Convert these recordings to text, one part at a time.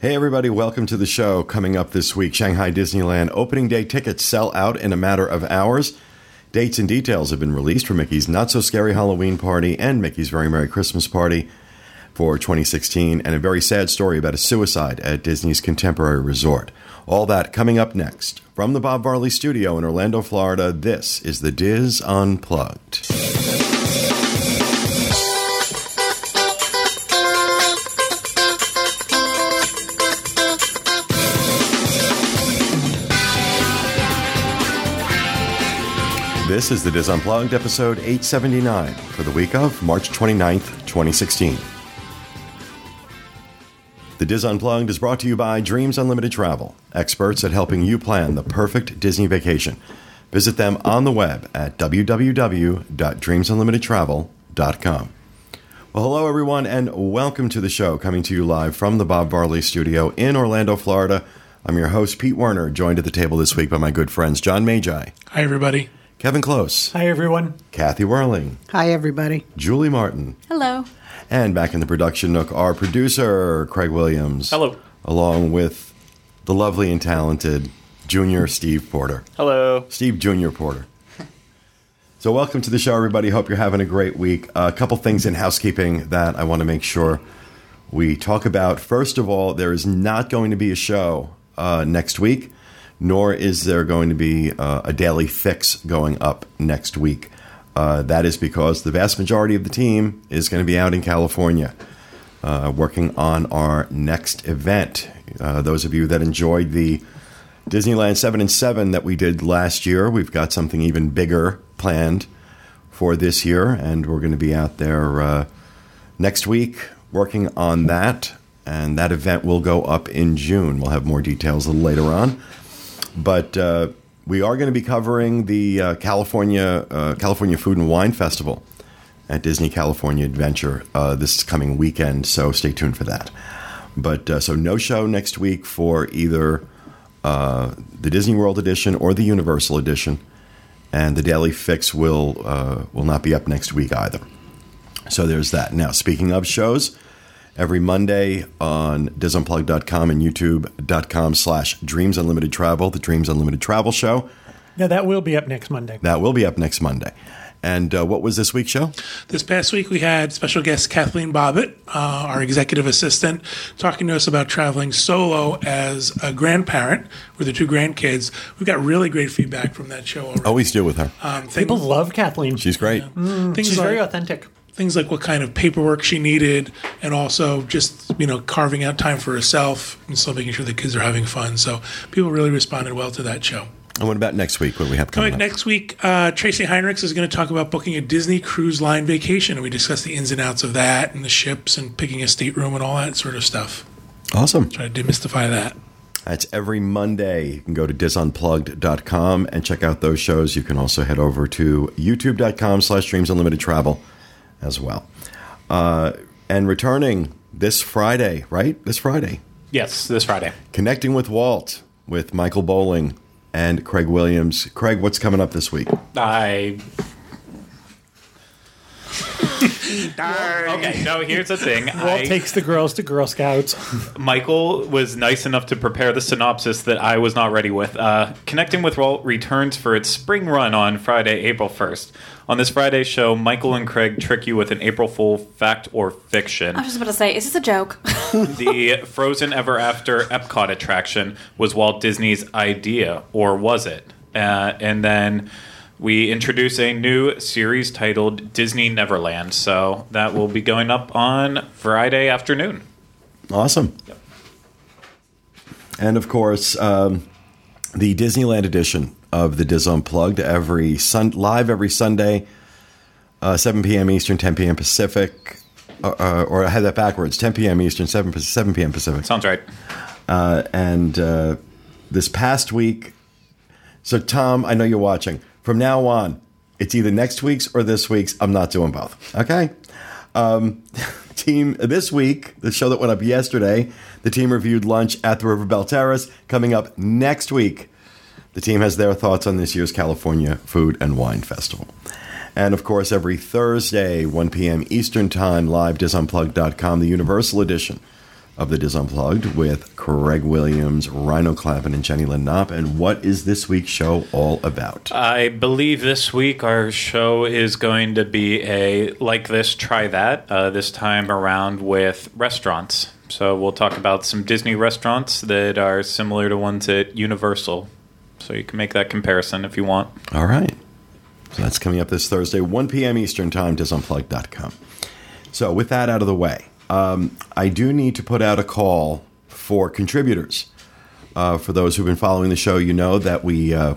Hey everybody, welcome to the show. Coming up this week, Shanghai Disneyland opening day tickets sell out in a matter of hours. Dates and details have been released for Mickey's Not So Scary Halloween Party and Mickey's Very Merry Christmas Party for 2016, and a very sad story about a suicide at Disney's Contemporary Resort. All that coming up next. From the Bob Varley Studio in Orlando, Florida, this is The Dis Unplugged. This is The Dis Unplugged, episode 879, for the week of March 29th, 2016. The Dis Unplugged is brought to you by Dreams Unlimited Travel, experts at helping you plan the perfect Disney vacation. Visit them on the web at www.dreamsunlimitedtravel.com. Well, hello, everyone, and welcome to the show, coming to you live from the Bob Varley Studio in Orlando, Florida. I'm your host, Pete Werner, joined at the table this week by my good friends, John Magi. Hi, everybody. Kevin Close. Hi, everyone. Kathy Werling. Hi, everybody. Julie Martin. Hello. And back in the production nook, our producer, Craig Williams. Hello. Along with the lovely and talented Junior Steve Porter. Hello. Steve Junior Porter. So welcome to the show, everybody. Hope you're having a great week. A couple things in housekeeping that I want to make sure we talk about. First of all, there is not going to be a show next week. Nor is there going to be a daily fix going up next week. That is because the vast majority of the team is going to be out in California working on our next event. Those of you that enjoyed the Disneyland 7 and 7 that we did last year, we've got something even bigger planned for this year, and we're going to be out there next week working on that, and that event will go up in June. We'll have more details a little later on. But we are going to be covering the California Food and Wine Festival at Disney California Adventure this coming weekend, so stay tuned for that. But so no show next week for either the Disney World edition or the Universal edition, and the Daily Fix will not be up next week either. So there's that. Now, speaking of shows, every Monday on disunplugged.com and youtube.com/Dreams Unlimited Travel, the Dreams Unlimited Travel show. Now, that will be up next Monday. And what was this week's show? This past week, we had special guest Kathleen Bobbitt, our executive assistant, talking to us about traveling solo as a grandparent with her two grandkids. We got really great feedback from that show already. Always do with her. People love Kathleen. She's great. Yeah. She's very authentic. Things like what kind of paperwork she needed, and also just, carving out time for herself and still making sure the kids are having fun. So people really responded well to that show. And what about next week? What do we have coming up? Next week, Tracy Heinrichs is going to talk about booking a Disney Cruise Line vacation. And we discuss the ins and outs of that and the ships and picking a stateroom and all that sort of stuff. Awesome. Try to demystify that. That's every Monday. You can go to disunplugged.com and check out those shows. You can also head over to youtube.com/Dreams Unlimited Travel. As well. And returning this Friday, right? This Friday. Yes, this Friday. Connecting with Walt with Michael Bowling and Craig Williams. Craig, what's coming up this week? Okay, no, here's the thing. Walt takes the girls to Girl Scouts. Michael was nice enough to prepare the synopsis that I was not ready with. Connecting with Walt returns for its spring run on Friday, April 1st. On this Friday show, Michael and Craig trick you with an April Fool fact or fiction. I was just about to say, is this a joke? The Frozen Ever After Epcot attraction was Walt Disney's idea, or was it? And then we introduce a new series titled Disney Neverland. So that will be going up on Friday afternoon. Awesome. Yep. And, of course, the Disneyland edition of the Dis Unplugged, live every Sunday, 7 p.m. Eastern, 10 p.m. Pacific. Or I had that backwards, 10 p.m. Eastern, 7 p.m. Pacific. Sounds right. And this past week, so Tom, I know you're watching. From now on, it's either next week's or this week's. I'm not doing both. Okay? Team this week, the show that went up yesterday, the team reviewed lunch at the River Belle Terrace. Coming up next week, the team has their thoughts on this year's California Food and Wine Festival. And, of course, every Thursday, 1 p.m. Eastern Time, live disunplugged.com, the Universal Edition of The Dis Unplugged with Craig Williams, Rhino Clappin, and Jenny Lynn Knopp. And what is this week's show all about? I believe this week our show is going to be a like this, try that, this time around with restaurants. So we'll talk about some Disney restaurants that are similar to ones at Universal. So you can make that comparison if you want. All right. So that's coming up this Thursday, 1 p.m. Eastern Time, disunplug.com. So with that out of the way, I do need to put out a call for contributors. For those who've been following the show, you know that we allow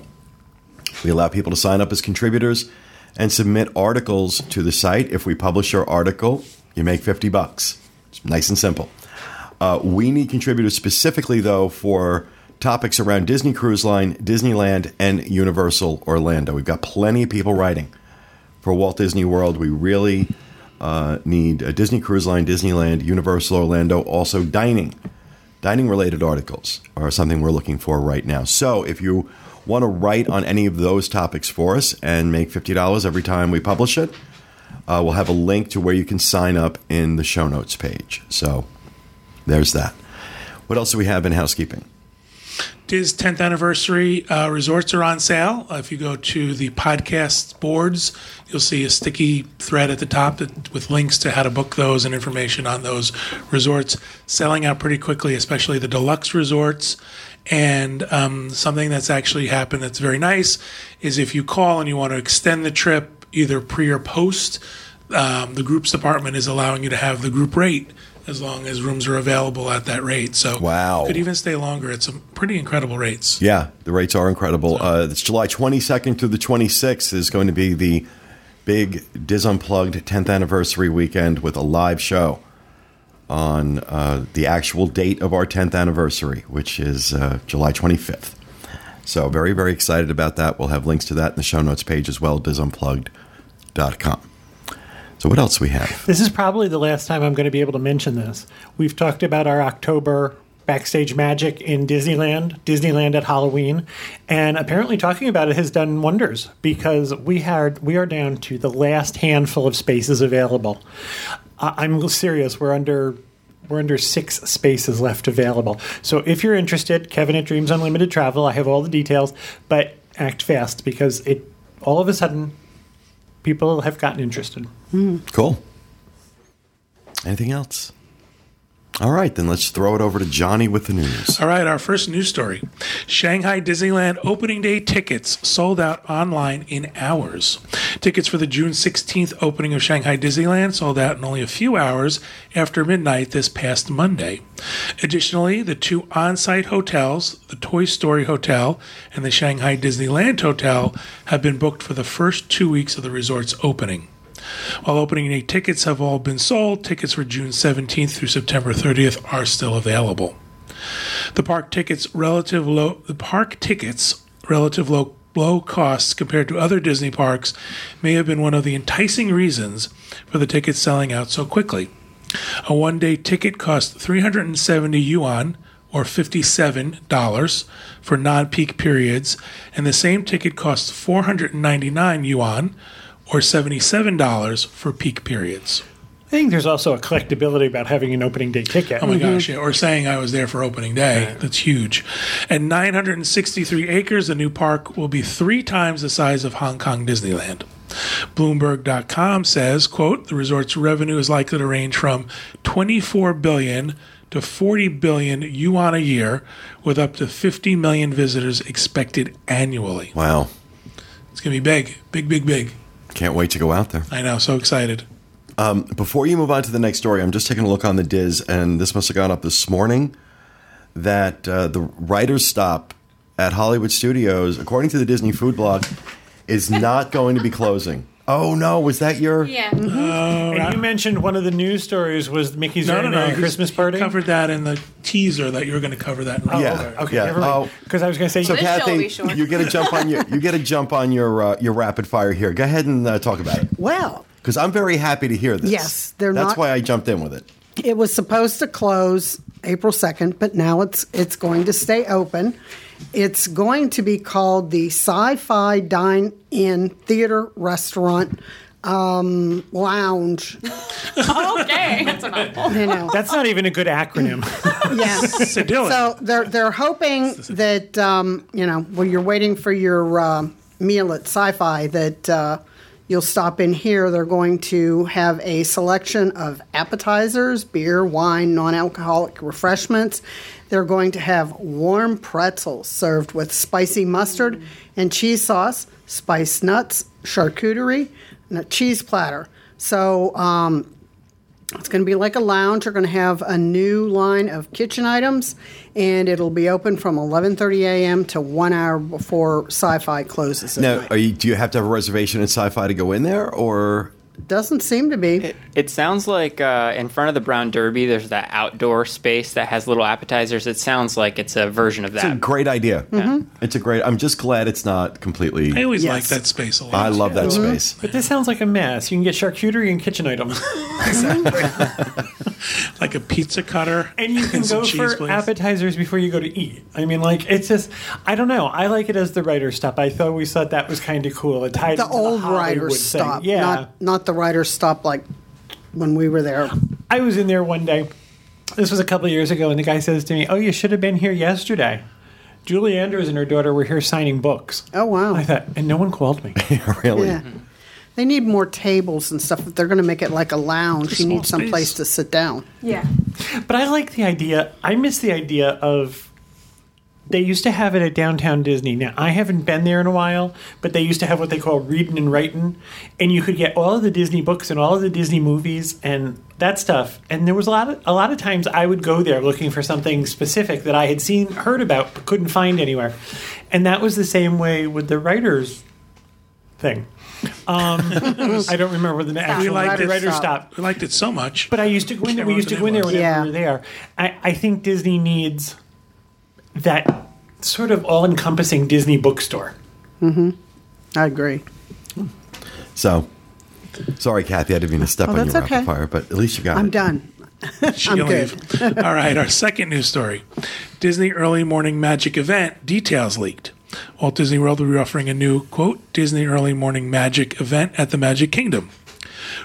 people to sign up as contributors and submit articles to the site. If we publish your article, you make $50. It's nice and simple. We need contributors specifically, though, for topics around Disney Cruise Line, Disneyland, and Universal Orlando. We've got plenty of people writing for Walt Disney World. We really need a Disney Cruise Line, Disneyland, Universal Orlando, also dining. Dining-related articles are something we're looking for right now. So if you want to write on any of those topics for us and make $50 every time we publish it, we'll have a link to where you can sign up in the show notes page. So there's that. What else do we have in housekeeping? Disney's 10th anniversary resorts are on sale. If you go to the podcast boards, you'll see a sticky thread at the top with links to how to book those and information on those resorts. Selling out pretty quickly, especially the deluxe resorts. And something that's actually happened that's very nice is if you call and you want to extend the trip, either pre or post, the groups department is allowing you to have the group rate as long as rooms are available at that rate. So wow. Could even stay longer at some pretty incredible rates. Yeah, the rates are incredible. So. It's July 22nd through the 26th is going to be the big Dis Unplugged 10th anniversary weekend with a live show on the actual date of our 10th anniversary, which is July 25th. So very, very excited about that. We'll have links to that in the show notes page as well, disunplugged.com. So what else we have? This is probably the last time I'm going to be able to mention this. We've talked about our October Backstage Magic in Disneyland at Halloween, and apparently talking about it has done wonders because we are down to the last handful of spaces available. I'm serious. We're under 6 spaces left available. So if you're interested, Kevin at Dreams Unlimited Travel, I have all the details, but act fast because it all of a sudden people have gotten interested. Cool. Anything else? All right, then let's throw it over to Johnny with the news. All right, our first news story. Shanghai Disneyland opening day tickets sold out online in hours. Tickets for the June 16th opening of Shanghai Disneyland sold out in only a few hours after midnight this past Monday. Additionally, the 2 on-site hotels, the Toy Story Hotel and the Shanghai Disneyland Hotel, have been booked for the first 2 weeks of the resort's opening. While opening day tickets have all been sold, tickets for June 17th through September 30th are still available. The park tickets' relative low costs compared to other Disney parks may have been one of the enticing reasons for the tickets selling out so quickly. A one-day ticket cost 370 yuan, or $57, for non-peak periods, and the same ticket costs 499 yuan, or $77 for peak periods. I think there's also a collectability about having an opening day ticket. Oh, my gosh, yeah. Or saying I was there for opening day. Right. That's huge. And 963 acres, the new park will be 3 times the size of Hong Kong Disneyland. Bloomberg.com says, quote, the resort's revenue is likely to range from 24 billion to 40 billion yuan a year, with up to 50 million visitors expected annually. Wow. It's going to be big, big, big, big. Can't wait to go out there. I know. So excited. Before you move on to the next story, I'm just taking a look on the Diz, and this must have gone up this morning, that the writer's stop at Hollywood Studios, according to the Disney food blog, is not going to be closing. Oh, no. Was that your? Yeah. Mm-hmm. And you mentioned one of the news stories was Mickey's Very Merry Christmas Party. Covered that in the teaser that you were going to cover that. Yeah. Okay. Yeah. Because I was going to say, so Kathy, you get a jump on your rapid fire here. Go ahead and talk about it. Well, because I'm very happy to hear this. Yes, that's why I jumped in with it. It was supposed to close April 2nd, but now it's going to stay open. It's going to be called the Sci-Fi Dine-In Theater Restaurant Lounge Okay. That's a mouthful. You know. That's not even a good acronym. Yeah. So they're hoping that, you know, when you're waiting for your meal at Sci-Fi, that you'll stop in here. They're going to have a selection of appetizers, beer, wine, non-alcoholic refreshments. They're going to have warm pretzels served with spicy mustard and cheese sauce, spiced nuts, charcuterie, and a cheese platter. So it's going to be like a lounge. They're going to have a new line of kitchen items, and it'll be open from 11:30 a.m. to 1 hour before Sci-Fi closes. Now, do you have to have a reservation at Sci-Fi to go in there, or...? Doesn't seem to be. It sounds like in front of the Brown Derby, there's that outdoor space that has little appetizers. It sounds like it's a version of that. It's a great idea. Mm-hmm. It's a great... I'm just glad it's not completely... I always like that space a lot. I love that space. But this sounds like a mess. You can get charcuterie and kitchen items. Exactly. Like a pizza cutter. And you can go for appetizers before you go to eat. I mean, like, it's just... I don't know. I like it as the writer's stop. I always thought that was kind of cool. It tied the old writer's stop. Yeah. Not the writers stopped like when we were there. I was in there one day. This was a couple of years ago, and the guy says to me, "Oh, you should have been here yesterday. Julie Andrews and her daughter were here signing books." Oh, wow. I thought, and no one called me. Really? Yeah. They need more tables and stuff. If they're going to make it like a lounge, you need some place to sit down. Yeah. But I like the idea. I miss the idea of... They used to have it at Downtown Disney. Now, I haven't been there in a while, but they used to have what they call reading and writing. And you could get all of the Disney books and all of the Disney movies and that stuff. And there was a lot of times I would go there looking for something specific that I had heard about, but couldn't find anywhere. And that was the same way with the writers thing. I don't remember the actual writer's stop. We liked it so much. But I used to go in there. We used to go in there whenever we were there. I think Disney needs... that sort of all-encompassing Disney bookstore. Mm-hmm. I agree. So, sorry, Kathy, I didn't mean to step on your rapid fire, but at least you got it. I'm done. I'm good. All right, our second news story. Disney Early Morning Magic event details leaked. Walt Disney World will be offering a new, quote, Disney Early Morning Magic event at the Magic Kingdom.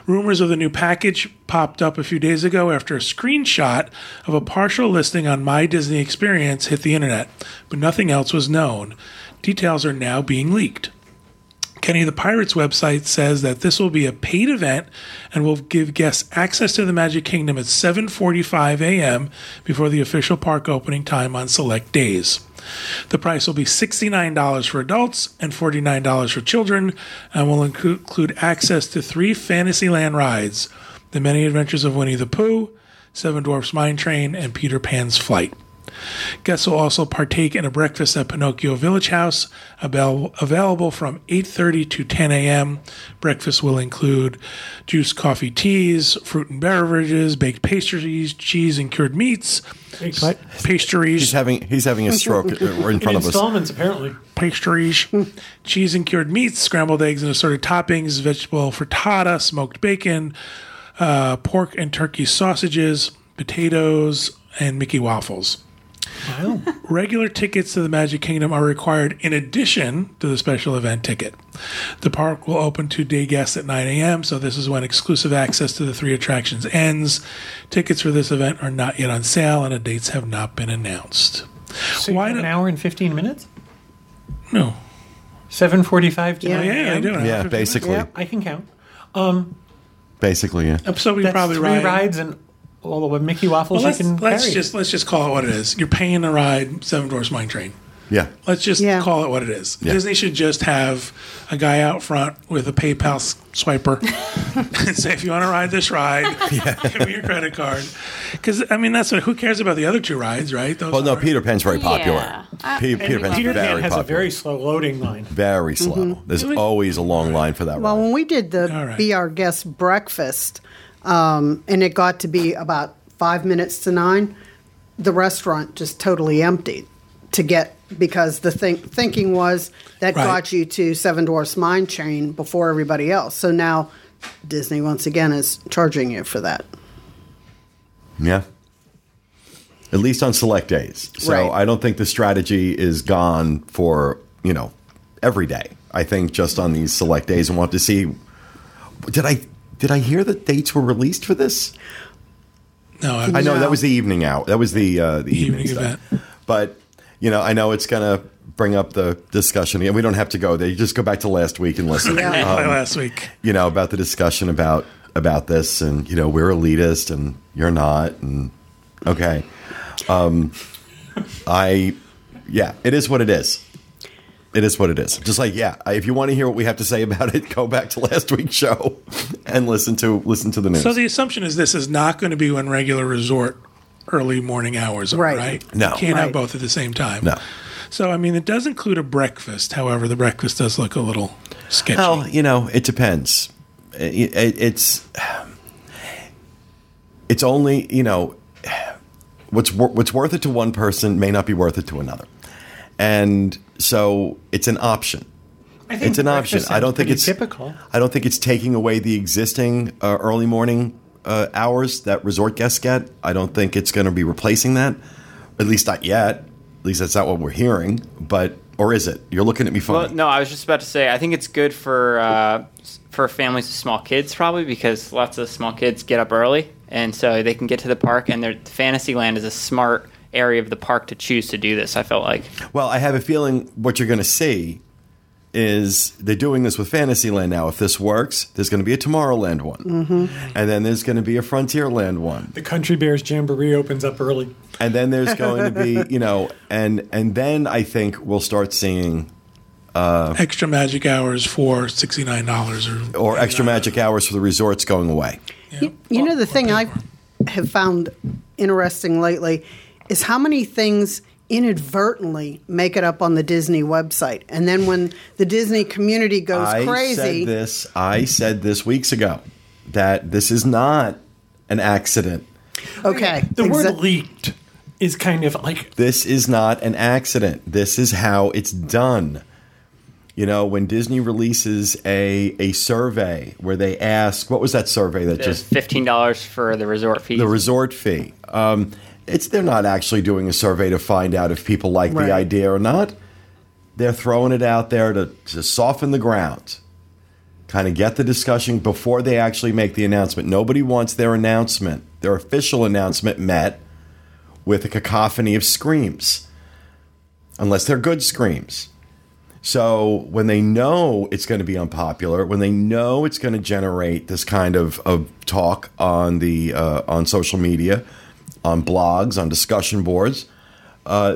Rumors of the new package popped up a few days ago after a screenshot of a partial listing on My Disney Experience hit the internet, but nothing else was known. Details are now being leaked. Kenny the Pirate's website says that this will be a paid event and will give guests access to the Magic Kingdom at 7:45 a.m. before the official park opening time on select days. The price will be $69 for adults and $49 for children and will include access to 3 Fantasyland rides, The Many Adventures of Winnie the Pooh, Seven Dwarfs Mine Train, and Peter Pan's Flight. Guests will also partake in a breakfast at Pinocchio Village House, available from 8:30 to 10 a.m. Breakfast will include juice, coffee, teas, fruit and beverages, baked pastries, cheese and cured meats, pastries. He's having a stroke in front of us. Installments, apparently. Pastries, cheese and cured meats, scrambled eggs and assorted toppings, vegetable frittata, smoked bacon, pork and turkey sausages, potatoes, and Mickey waffles. Wow. Regular tickets to the Magic Kingdom are required in addition to the special event ticket. The park will open to day guests at 9 a.m., so this is when exclusive access to the 3 attractions ends. Tickets for this event are not yet on sale, and the dates have not been announced. So an hour and 15 minutes? No. 7:45 to 9 a.m.? Yeah, I do. Yeah, basically. Yeah, I can count. Basically, yeah. So we probably ride 3 rides and... all the Mickey waffles you can carry. Let's just call it what it is. You're paying to ride Seven Dwarfs Mine Train. Yeah. Let's just call it what it is. Yeah. Disney should just have a guy out front with a PayPal swiper and say, if you want to ride this ride, give me your credit card. Because, I mean, who cares about the other 2 rides, right? Peter Pan's very popular. Yeah. Peter Pan has a very slow loading line. Very slow. Mm-hmm. There's always a long line for that ride. Well, when we did the Be Our Guest breakfast... and it got to be about 5 minutes to 9. The restaurant just totally emptied because the thinking was that got you to Seven Dwarfs Mine Train before everybody else. So now Disney once again is charging you for that. Yeah. At least on select days. So I don't think the strategy is gone for, every day. I think just on these select days, and we'll have to see. Did I hear that dates were released for this? No, I know that was the evening out. That was the evening event. But you know, I know it's gonna bring up the discussion again. We don't have to go there. You just go back to last week and listen. Last week, you know, about the discussion about this, and you know, we're elitist and you're not, and okay, it is what it is. It is what it is. Just like, yeah, if you want to hear what we have to say about it, go back to last week's show and listen to the news. So the assumption is this is not going to be when regular resort early morning hours are, right? No. You can't have both at the same time. No. So, I mean, it does include a breakfast. However, the breakfast does look a little sketchy. Well, you know, it depends. It's only, you know, what's worth it to one person may not be worth it to another. And so it's an option. I think it's an option. I don't think it's typical. I don't think it's taking away the existing early morning hours that resort guests get. I don't think it's going to be replacing that. At least not yet. At least that's not what we're hearing. But or is it? You're looking at me funny. Well, no, I was just about to say. I think it's good for families with small kids, probably because lots of small kids get up early, and so they can get to the park. And Fantasyland is a smart area of the park to choose to do this, I felt like. Well, I have a feeling what you're going to see is they're doing this with Fantasyland now. If this works, there's going to be a Tomorrowland one. Mm-hmm. And then there's going to be a Frontierland one. The Country Bears Jamboree opens up early. And then there's going to be, you know, and then I think we'll start seeing extra magic hours for $69 or extra magic hours for the resorts going away. Yeah. You know, the thing I have found interesting lately is how many things inadvertently make it up on the Disney website. And then when the Disney community goes crazy... I said this weeks ago, that this is not an accident. Okay. The word leaked is kind of like... This is not an accident. This is how it's done. You know, when Disney releases a survey where they ask... What was that survey that just... $15 for the resort fee. The resort fee. They're not actually doing a survey to find out if people like the idea or not. They're throwing it out there to soften the ground, kind of get the discussion before they actually make the announcement. Nobody wants their official announcement met with a cacophony of screams, unless they're good screams. So when they know it's going to be unpopular, when they know it's going to generate this kind of talk on the on social media, on blogs, on discussion boards,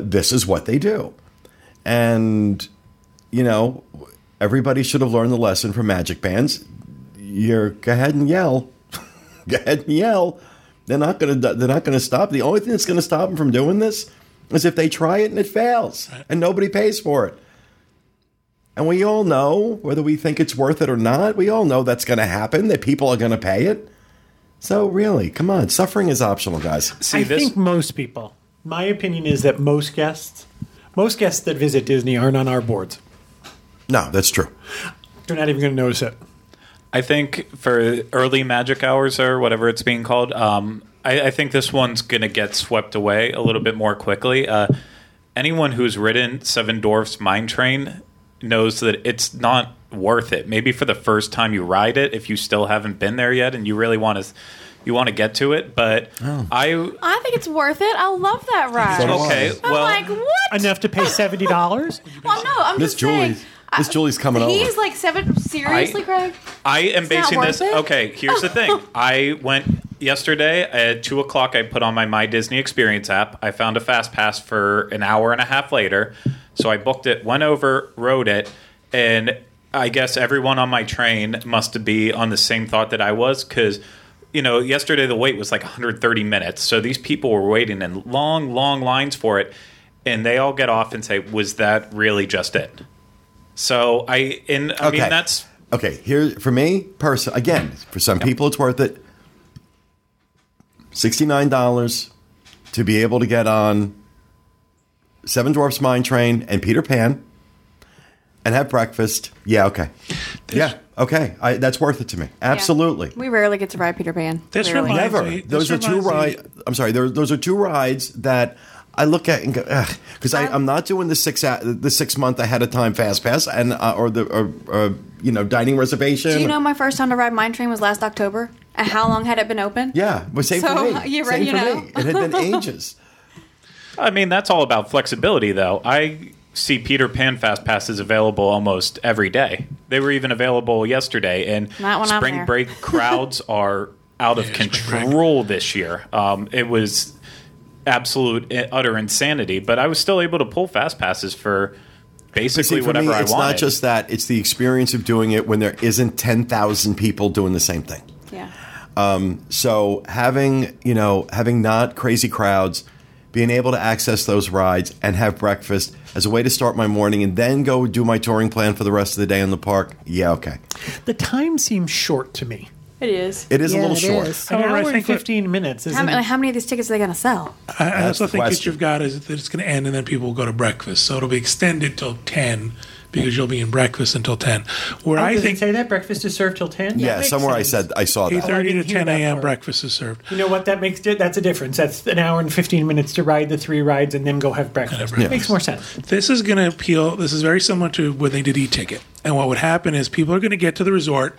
this is what they do. And, you know, everybody should have learned the lesson from Magic Bands. Go ahead and yell. Go ahead and yell. They're not going to stop. The only thing that's going to stop them from doing this is if they try it and it fails and nobody pays for it. And we all know, whether we think it's worth it or not, we all know that's going to happen, that people are going to pay it. So really, come on. Suffering is optional, guys. I think most people, my opinion is that most guests that visit Disney aren't on our boards. No, that's true. They're not even going to notice it. I think for early magic hours or whatever it's being called, I think this one's going to get swept away a little bit more quickly. Anyone who's ridden Seven Dwarfs Mine Train knows that it's not worth it. Maybe for the first time you ride it, if you still haven't been there yet and you really want to get to it, but I think it's worth it. I love that ride. Okay, well, I'm like, what? Enough to pay $70? Well, no, I'm Miss just Julie's. Saying. Miss Julie's coming over. He's like seven. Seriously, Craig? I am basing this. It? Okay, here's the thing. I went yesterday at 2 o'clock. I put on my Disney Experience app. I found a fast pass for an hour and a half later. So I booked it, went over, rode it, and I guess everyone on my train must be on the same thought that I was because, you know, yesterday the wait was like 130 minutes. So these people were waiting in long, long lines for it, and they all get off and say, was that really just it? So I mean, that's... Okay, here, for me, again, for some people it's worth it. $69 to be able to get on Seven Dwarfs Mine Train and Peter Pan and have breakfast. Yeah, okay. Yeah, okay. That's worth it to me. Absolutely. Yeah. We rarely get to ride Peter Pan. Never. Those are two rides that I look at it and go, because I'm not doing the 6 month ahead of time fast pass and or dining reservation. Do you know my first time to ride Mine Train was last October? And how long had it been open? Yeah, well, same for me. Yeah, right, same for me. It had been ages. I mean, that's all about flexibility, though. I see Peter Pan fast passes available almost every day. They were even available yesterday, and spring break crowds are out of control this year. It was absolute utter insanity, but I was still able to pull fast passes for basically whatever I wanted. It's not just that; it's the experience of doing it when there isn't 10,000 people doing the same thing. Yeah. So having not crazy crowds, being able to access those rides and have breakfast as a way to start my morning and then go do my touring plan for the rest of the day in the park. Yeah, okay. The time seems short to me. It is. It is a little short. Is. An hour and 15 minutes. How many of these tickets are they going to sell? I also think what you've got is that it's going to end and then people will go to breakfast. So it'll be extended till 10 because you'll be in breakfast until 10. Did they say that? Breakfast is served till 10? Yeah, somewhere sense. I said I saw that. 8:30 to 10 a.m. breakfast is served. You know what? That's a difference. That's an hour and 15 minutes to ride the three rides and then go have breakfast. Yeah. It makes more sense. This is going to appeal. This is very similar to when they did e-ticket. And what would happen is people are going to get to the resort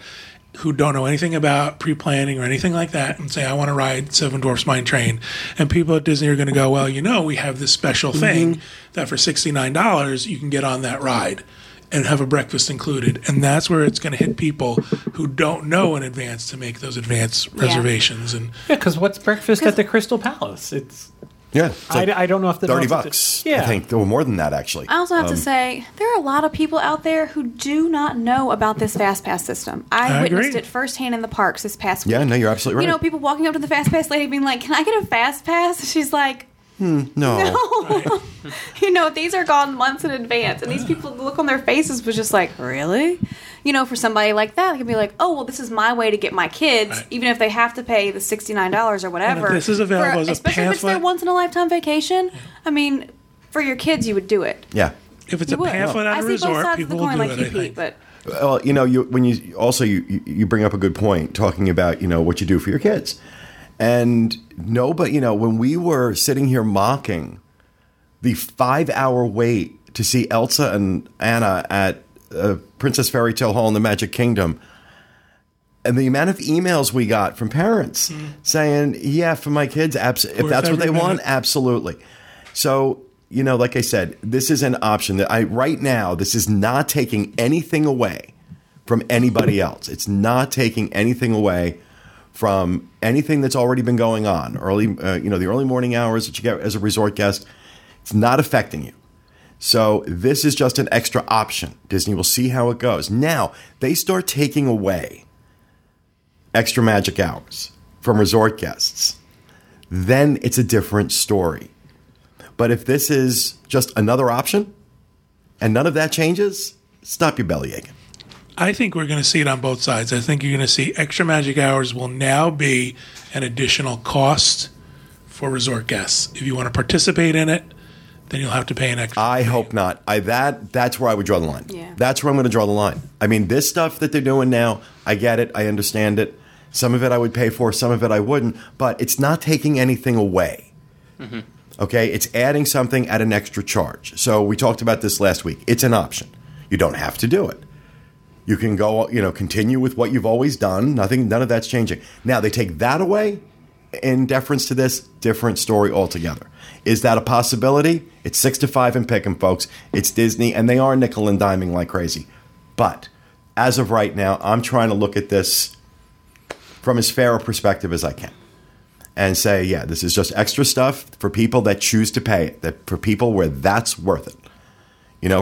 who don't know anything about pre-planning or anything like that and say, I want to ride Seven Dwarfs Mine Train. And people at Disney are going to go, well, we have this special thing that for $69 you can get on that ride and have a breakfast included. And that's where it's going to hit people who don't know in advance to make those advance reservations. And because what's breakfast at the Crystal Palace? It's like I don't know if the $30. I think there were more than that, actually. I also have to say, there are a lot of people out there who do not know about this Fast Pass system. I witnessed it firsthand in the parks this past week. Yeah, no, you're absolutely right. People walking up to the Fast Pass lady being like, can I get a Fast Pass? And she's like, no. Right. These are gone months in advance. And these people, the look on their faces was just like, really? For somebody like that, they could be like, oh, well, this is my way to get my kids, even if they have to pay the $69 or whatever. This is available as a pamphlet. Especially if it's their once-in-a-lifetime vacation. For your kids, you would do it. Yeah. If it's a pamphlet at a resort, people will do it, I think. Well, you bring up a good point, talking about, what you do for your kids. And when we were sitting here mocking the 5-hour wait to see Elsa and Anna at Princess Fairy Tale Hall in the Magic Kingdom, and the amount of emails we got from parents saying, yeah, for my kids, if that's what they want, absolutely. So, like I said, this is an option that right now, this is not taking anything away from anybody else. It's not taking anything away from anything that's already been going on, the early morning hours that you get as a resort guest. It's not affecting you. So this is just an extra option. Disney will see how it goes. Now, they start taking away extra magic hours from resort guests. Then it's a different story. But if this is just another option and none of that changes, stop your belly aching. I think we're going to see it on both sides. I think you're going to see extra magic hours will now be an additional cost for resort guests. If you want to participate in it, then you'll have to pay an extra. I hope not. That's where I would draw the line. Yeah. That's where I'm going to draw the line. This stuff that they're doing now, I get it. I understand it. Some of it I would pay for. Some of it I wouldn't. But it's not taking anything away. Mm-hmm. Okay? It's adding something at an extra charge. So we talked about this last week. It's an option. You don't have to do it. You can go, continue with what you've always done. None of that's changing. Now, they take that away in deference to this, different story altogether. Is that a possibility? It's 6 to 5 and pick 'em, folks. It's Disney, and they are nickel and diming like crazy. But as of right now, I'm trying to look at this from as fair a perspective as I can and say, yeah, this is just extra stuff for people that choose to pay it, for people where that's worth it.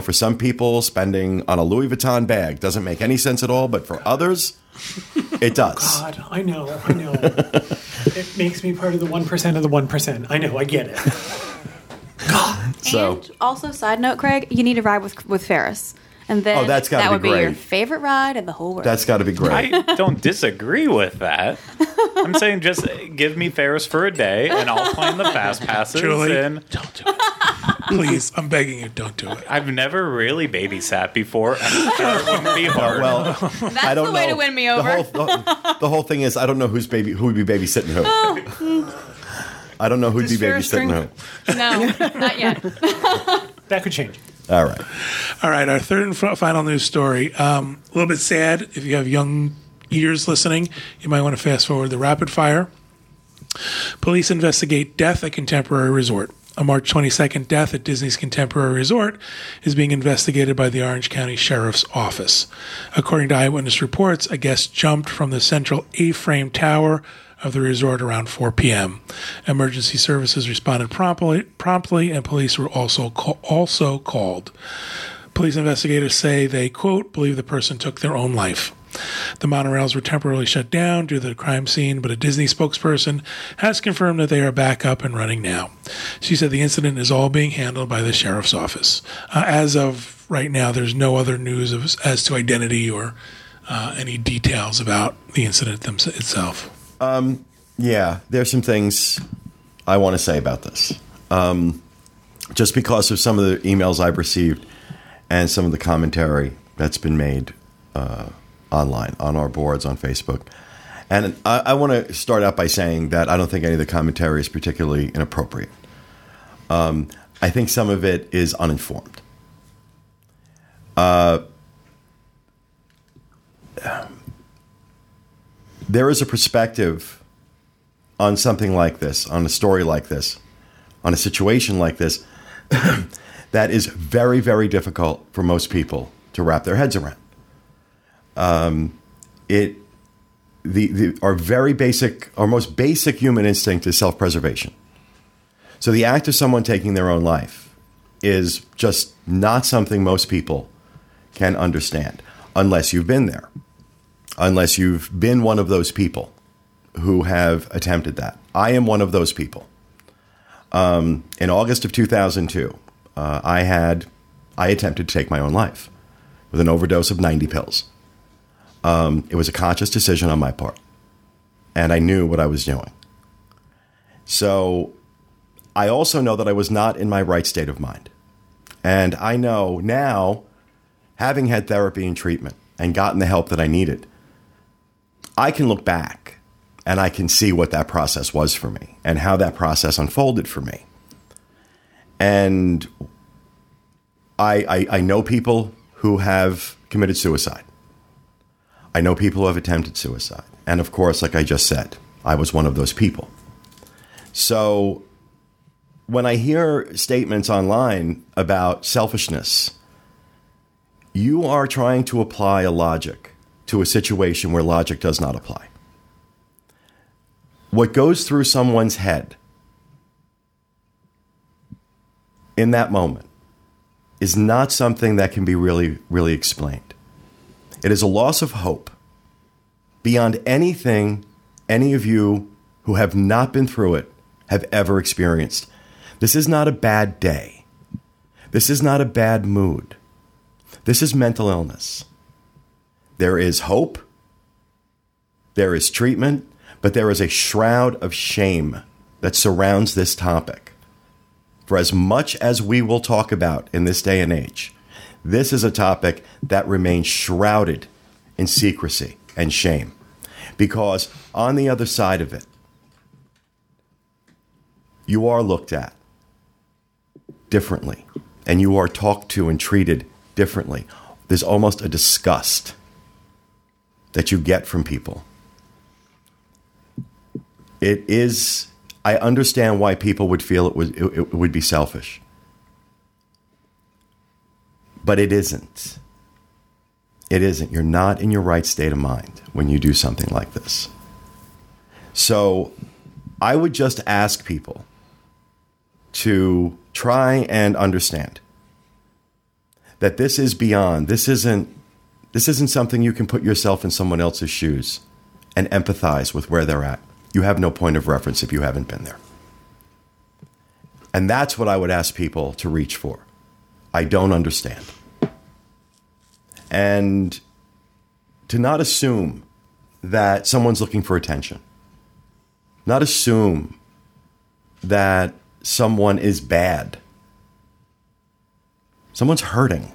For some people, spending on a Louis Vuitton bag doesn't make any sense at all, but for others, it does. God, I know. It makes me part of the 1% of the 1%. I know, I get it. God. So. And also, side note, Craig, you need to ride with Ferris. And then that would be your favorite ride in the whole world. That's got to be great. I don't disagree with that. I'm saying just give me Ferris for a day, and I'll plan the fast passes. Julie, don't do it. Please, I'm begging you, don't do it. I've never really babysat before. I'm sure it wouldn't be hard. Well, that's I don't the way know. To win me over. The whole thing is I don't know who would be babysitting who. I don't know who'd be babysitting who. No, not yet. That could change. All right. All right. Our third and final news story. A little bit sad. If you have young ears listening, you might want to fast forward the rapid fire. Police investigate death at Contemporary Resort. A March 22nd death at Disney's Contemporary Resort is being investigated by the Orange County Sheriff's Office. According to eyewitness reports, a guest jumped from the central A-frame tower of the resort around 4 p.m. Emergency services responded promptly, and police were also called. Police investigators say they, quote, believe the person took their own life. The monorails were temporarily shut down due to the crime scene, but a Disney spokesperson has confirmed that they are back up and running now. She said the incident is all being handled by the sheriff's office. As of right now, there's no other news as to identity or any details about the incident itself. Yeah, there's some things I want to say about this. Just because of some of the emails I've received and some of the commentary that's been made online, on our boards, on Facebook. And I want to start out by saying that I don't think any of the commentary is particularly inappropriate. I think some of it is uninformed. There is a perspective on something like this, on a story like this, on a situation like this, that is very, very difficult for most people to wrap their heads around. Our most basic human instinct is self-preservation. So the act of someone taking their own life is just not something most people can understand unless you've been there. Unless you've been one of those people who have attempted that. I am one of those people. In August of 2002, I attempted to take my own life with an overdose of 90 pills. It was a conscious decision on my part, and I knew what I was doing. So I also know that I was not in my right state of mind. And I know now, having had therapy and treatment and gotten the help that I needed, I can look back and I can see what that process was for me and how that process unfolded for me. And I know people who have committed suicide. I know people who have attempted suicide. And of course, like I just said, I was one of those people. So when I hear statements online about selfishness, you are trying to apply a logic to a situation where logic does not apply. What goes through someone's head in that moment is not something that can be really, really explained. It is a loss of hope beyond anything any of you who have not been through it have ever experienced. This is not a bad day. This is not a bad mood. This is mental illness. There is hope, there is treatment, but there is a shroud of shame that surrounds this topic. For as much as we will talk about in this day and age, this is a topic that remains shrouded in secrecy and shame. Because on the other side of it, you are looked at differently, and you are talked to and treated differently. There's almost a disgust that you get from people. It is, I understand why people would feel it would be selfish. But it isn't. It isn't. You're not in your right state of mind when you do something like this. So I would just ask people to try and understand that this is beyond, this isn't something you can put yourself in someone else's shoes and empathize with where they're at. You have no point of reference if you haven't been there. And that's what I would ask people to reach for. I don't understand. And to not assume that someone's looking for attention. Not assume that someone is bad. Someone's hurting.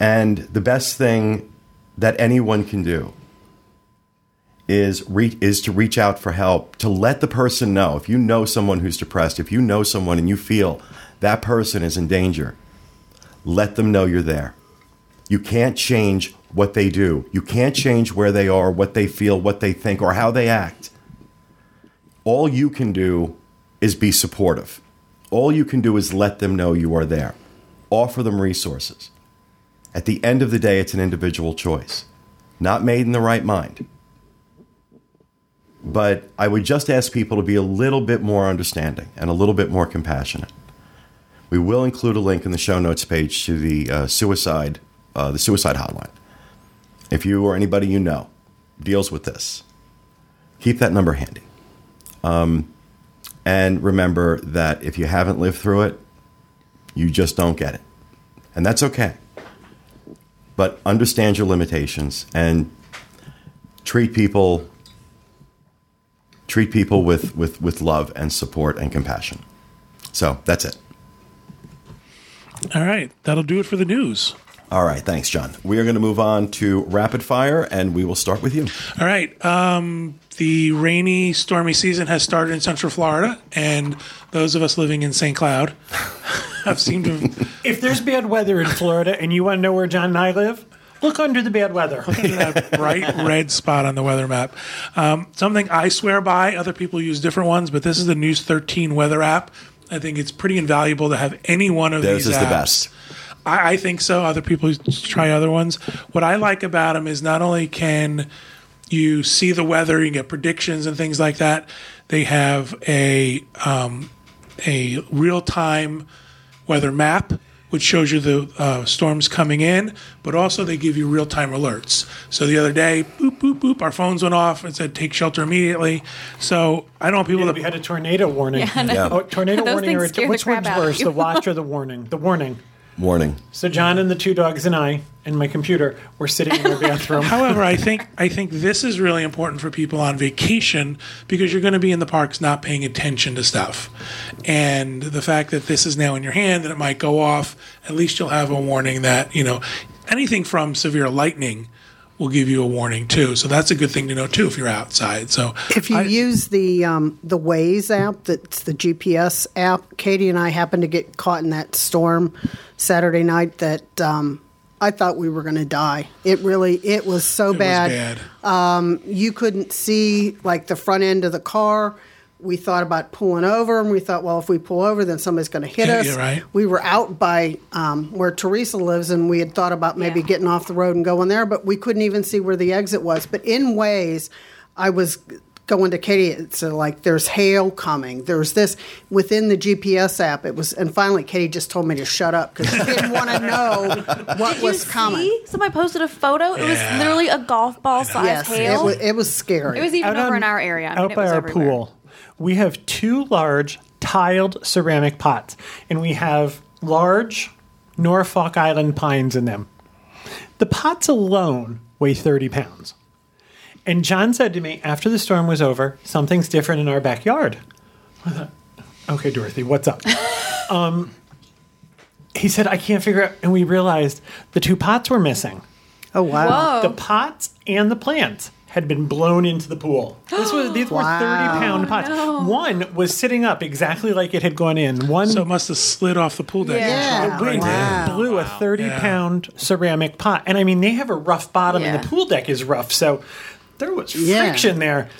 And the best thing that anyone can do is to reach out for help, to let the person know. If you know someone who's depressed, if you know someone and you feel that person is in danger, let them know you're there. You can't change what they do. You can't change where they are, what they feel, what they think, or how they act. All you can do is be supportive. All you can do is let them know you are there. Offer them resources. At the end of the day, it's an individual choice, not made in the right mind. But I would just ask people to be a little bit more understanding and a little bit more compassionate. We will include a link in the show notes page to the suicide hotline. If you or anybody you know deals with this, keep that number handy. And remember that if you haven't lived through it, you just don't get it. And that's okay. But understand your limitations and treat people with love and support and compassion. So that's it. All right. That'll do it for the news. All right. Thanks, John. We are going to move on to rapid fire, and we will start with you. All right. The rainy, stormy season has started in Central Florida, and those of us living in St. Cloud have seemed to... If there's bad weather in Florida and you want to know where John and I live, look under the bad weather. Look under that bright red spot on the weather map. Something I swear by, other people use different ones, but this is the News 13 weather app. I think it's pretty invaluable to have any one of these apps. This is the best. I think so. Other people try other ones. What I like about them is not only can you see the weather, you get predictions and things like that. They have a real-time weather map, which shows you the storms coming in, but also they give you real-time alerts. So the other day, boop, boop, boop, our phones went off and said, take shelter immediately. So I don't want people We had a tornado warning. Yeah, no. Yeah. Oh, tornado warning. Or which one's worse, the watch or the warning? The warning. Warning. So John and the two dogs and I and my computer were sitting in the bathroom. However, I think this is really important for people on vacation because you're going to be in the parks not paying attention to stuff. And the fact that this is now in your hand and it might go off, at least you'll have a warning that, you know, anything from severe lightning will give you a warning too. So that's a good thing to know too if you're outside. So if you use the Waze app, that's the GPS app. Katie and I happened to get caught in that storm Saturday night that I thought we were going to die. It was so bad. You couldn't see like the front end of the car. We thought about pulling over, and we thought, well, if we pull over, then somebody's going to hit us. Yeah, right. We were out by where Teresa lives, and we had thought about maybe getting off the road and going there, but we couldn't even see where the exit was. But in Waze, I was going to Katie, so like, there's hail coming, there's this. Within the GPS app, it was, and finally Katie just told me to shut up because she didn't want to know what was coming. See? Somebody posted a photo. It was literally a golf ball size hail. It was scary. It was even over in our area. Out by our pool. We have two large tiled ceramic pots, and we have large Norfolk Island pines in them. The pots alone weigh 30 pounds. And John said to me, after the storm was over, something's different in our backyard. I thought, okay, Dorothy, what's up? He said, I can't figure out. And we realized the two pots were missing. Oh, wow. Whoa. The pots and the plants had been blown into the pool. These were 30-pound pots. No. One was sitting up exactly like it had gone in. So it must have slid off the pool deck. Yeah. The wind blew a 30-pound ceramic pot. And, I mean, they have a rough bottom, and the pool deck is rough. So there was friction there.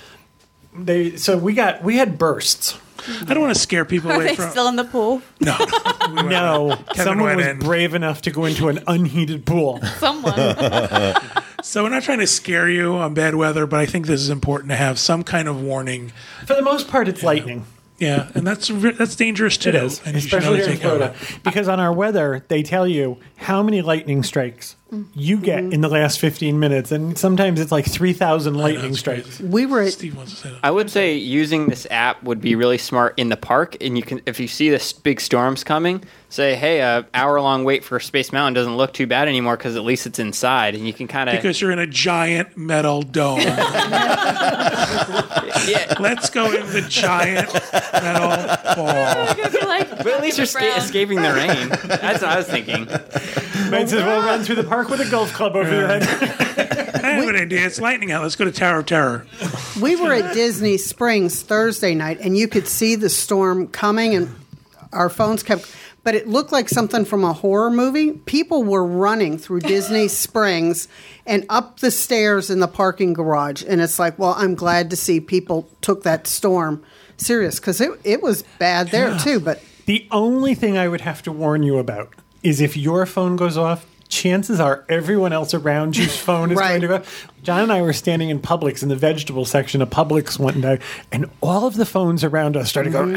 So we had bursts. I don't want to scare people away from... Are they still in the pool? No. No. Someone was brave enough to go into an unheated pool. Someone. So we're not trying to scare you on bad weather, but I think this is important to have some kind of warning. For the most part, it's lightning. Yeah, and that's dangerous too. It is, and especially here in Florida. Because on our weather, they tell you how many lightning strikes you get in the last 15 minutes, and sometimes it's like 3,000 lightning strikes. We were. Steve wants to say that. I would say using this app would be really smart in the park, and you can, if you see this big storms coming, say, hey, an hour-long wait for Space Mountain doesn't look too bad anymore because at least it's inside, and you can kind of... Because you're in a giant metal dome. Let's go in the giant metal ball. But at least you're escaping the rain. That's what I was thinking. Mine says, we'll run through the park with a golf club over your head. I'm going to dance lightning out. Let's go to Tower of Terror. We were at Disney Springs Thursday night, and you could see the storm coming, and our phones kept... But it looked like something from a horror movie. People were running through Disney Springs and up the stairs in the parking garage. And it's like, well, I'm glad to see people took that storm serious, because it was bad there, too. But the only thing I would have to warn you about is if your phone goes off, chances are everyone else around you's phone is right. going to go. John and I were standing in Publix in the vegetable section of Publix one day, and all of the phones around us started going,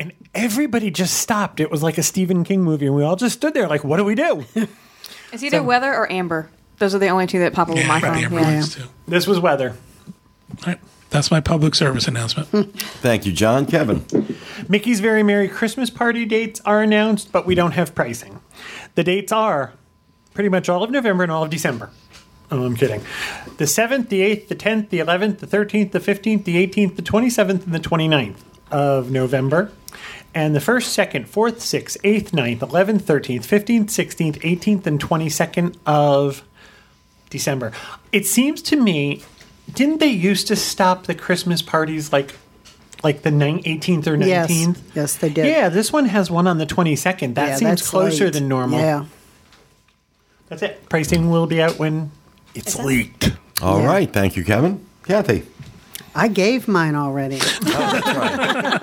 and everybody just stopped. It was like a Stephen King movie, and we all just stood there like, what do we do? It's either weather or amber. Those are the only two that pop up on my phone. This was weather. All right. That's my public service announcement. Thank you, John. Kevin. Mickey's Very Merry Christmas Party dates are announced, but we don't have pricing. The dates are pretty much all of November and all of December. Oh, I'm kidding. The 7th, the 8th, the 10th, the 11th, the 13th, the 15th, the 18th, the 27th, and the 29th of November. And the 1st, 2nd, 4th, 6th, 8th, 9th, 11th, 13th, 15th, 16th, 18th, and 22nd of December. It seems to me... Didn't they used to stop the Christmas parties like the 18th or 19th? Yes, they did. Yeah, this one has one on the 22nd. That seems closer than normal. Yeah. That's it. Pricing will be out when it's leaked. All right. Thank you, Kevin. Kathy. I gave mine already. Oh, that's right.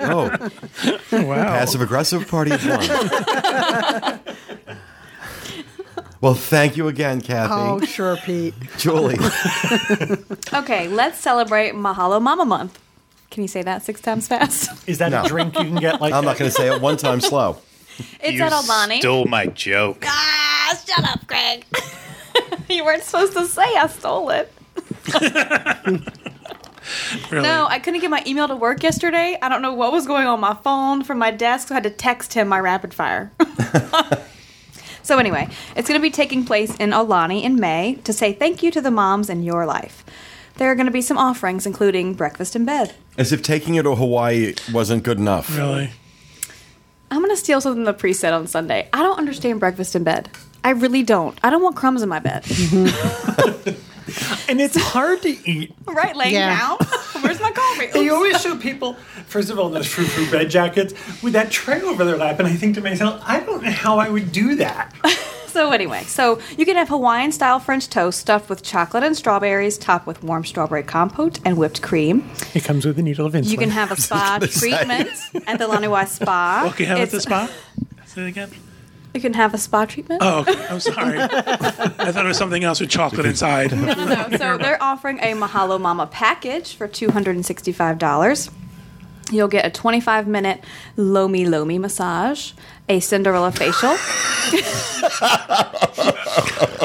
Oh. Wow. Passive-aggressive party of one. Well, thank you again, Kathy. Oh, sure, Pete. Julie. Okay, let's celebrate Mahalo Mama Month. Can you say that 6 times fast? Is that a drink you can get like I'm not going to say it 1 time slow. It's at Aulani. You stole my joke. Ah, shut up, Craig. You weren't supposed to say I stole it. Really? No, I couldn't get my email to work yesterday. I don't know what was going on my phone from my desk, so I had to text him my rapid fire. So anyway, it's going to be taking place in Aulani in May to say thank you to the moms in your life. There are going to be some offerings, including breakfast in bed. As if taking it to Hawaii wasn't good enough. Really? I'm going to steal something the priest said on Sunday. I don't understand breakfast in bed. I really don't. I don't want crumbs in my bed. And it's hard to eat. Right, laying down. Where's my coffee? They always show people, first of all, those frou-frou bed jackets with that tray over their lap. And I think to myself, I don't know how I would do that. So anyway, so you can have Hawaiian-style French toast stuffed with chocolate and strawberries, topped with warm strawberry compote and whipped cream. It comes with a needle of insulin. You can have a spa treatment at the Laniwai Spa. What can you have at the spa? Say it again. You can have a spa treatment. Oh, okay. I'm sorry. I thought it was something else with chocolate inside. No. So they're offering a Mahalo Mama package for $265. You'll get a 25-minute Lomi Lomi massage, a Cinderella facial.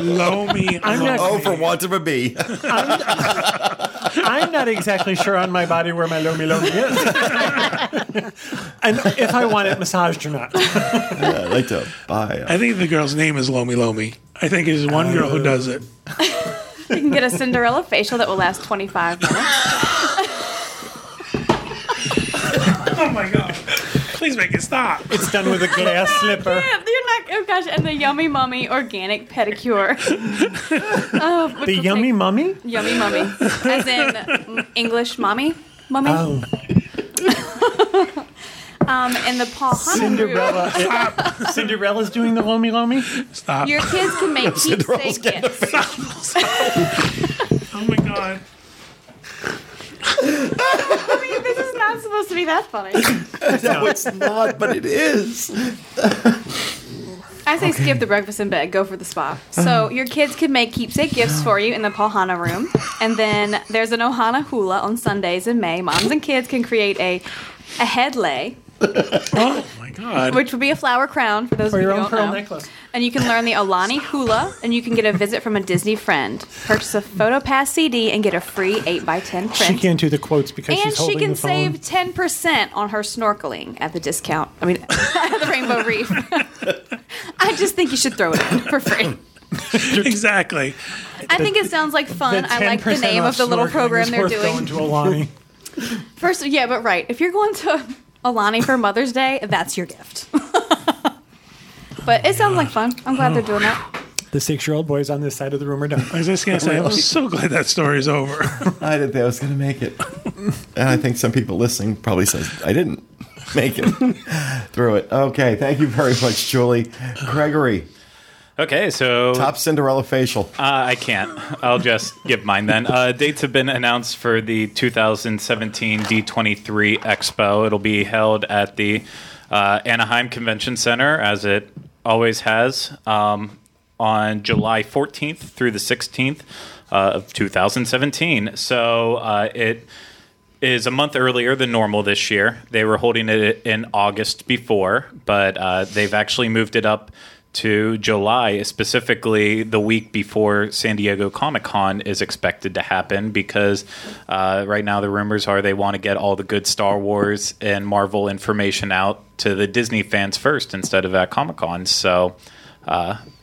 Lomi. Oh, for want of a bee. I'm not exactly sure on my body where my Lomi Lomi is. And if I want it massaged or not. Yeah, I'd like to buy it. I think the girl's name is Lomi Lomi. I think it's one girl who does it. You can get a Cinderella facial that will last 25 minutes. Oh, my God. Please make it stop. It's done with a glass slipper. And the Yummy Mummy organic pedicure. The Yummy Mummy? Yummy Mummy. As in English mommy? Mummy? Oh. And the Ohana Cinderella. Group. Cinderella's doing the Lomi Lomi? Stop. Your kids can make keepsake gifts. Stop. Oh, my God. I mean, this is not supposed to be that funny. No, it's not, but it is. I say skip the breakfast in bed. Go for the spa. So your kids can make keepsake gifts for you in the Ohana room. And then there's an Ohana hula on Sundays in May. Moms and kids can create a head lay. Oh, my God. Which would be a flower crown for those of you who don't know. For your own pearl necklace. And you can learn the Aulani hula, and you can get a visit from a Disney friend. Purchase a PhotoPass CD and get a free 8x10 print. She can't do the quotes because she's holding the phone. And she can save 10% on her snorkeling at the discount. I mean, at the Rainbow Reef. I just think you should throw it in for free. Exactly. I think it sounds like fun. I like the name of the little program they're doing. Going to Aulani. First, yeah, but right. If you're going to... Aulani for Mother's Day, that's your gift. But it sounds like fun. I'm glad they're doing that. The 6-year-old boy's on this side of the room or don't. I was just going to say, I'm so glad that story's over. I didn't think I was going to make it. And I think some people listening probably says, I didn't make it through it. Okay, thank you very much, Julie. Gregory. Okay, so... Top Cinderella facial. I can't. I'll just give mine then. Dates have been announced for the 2017 D23 Expo. It'll be held at the Anaheim Convention Center, as it always has, on July 14th through the 16th of 2017. So it is a month earlier than normal this year. They were holding it in August before, but they've actually moved it up to July, specifically the week before San Diego Comic-Con is expected to happen, because right now the rumors are they want to get all the good Star Wars and Marvel information out to the Disney fans first instead of at Comic-Con. So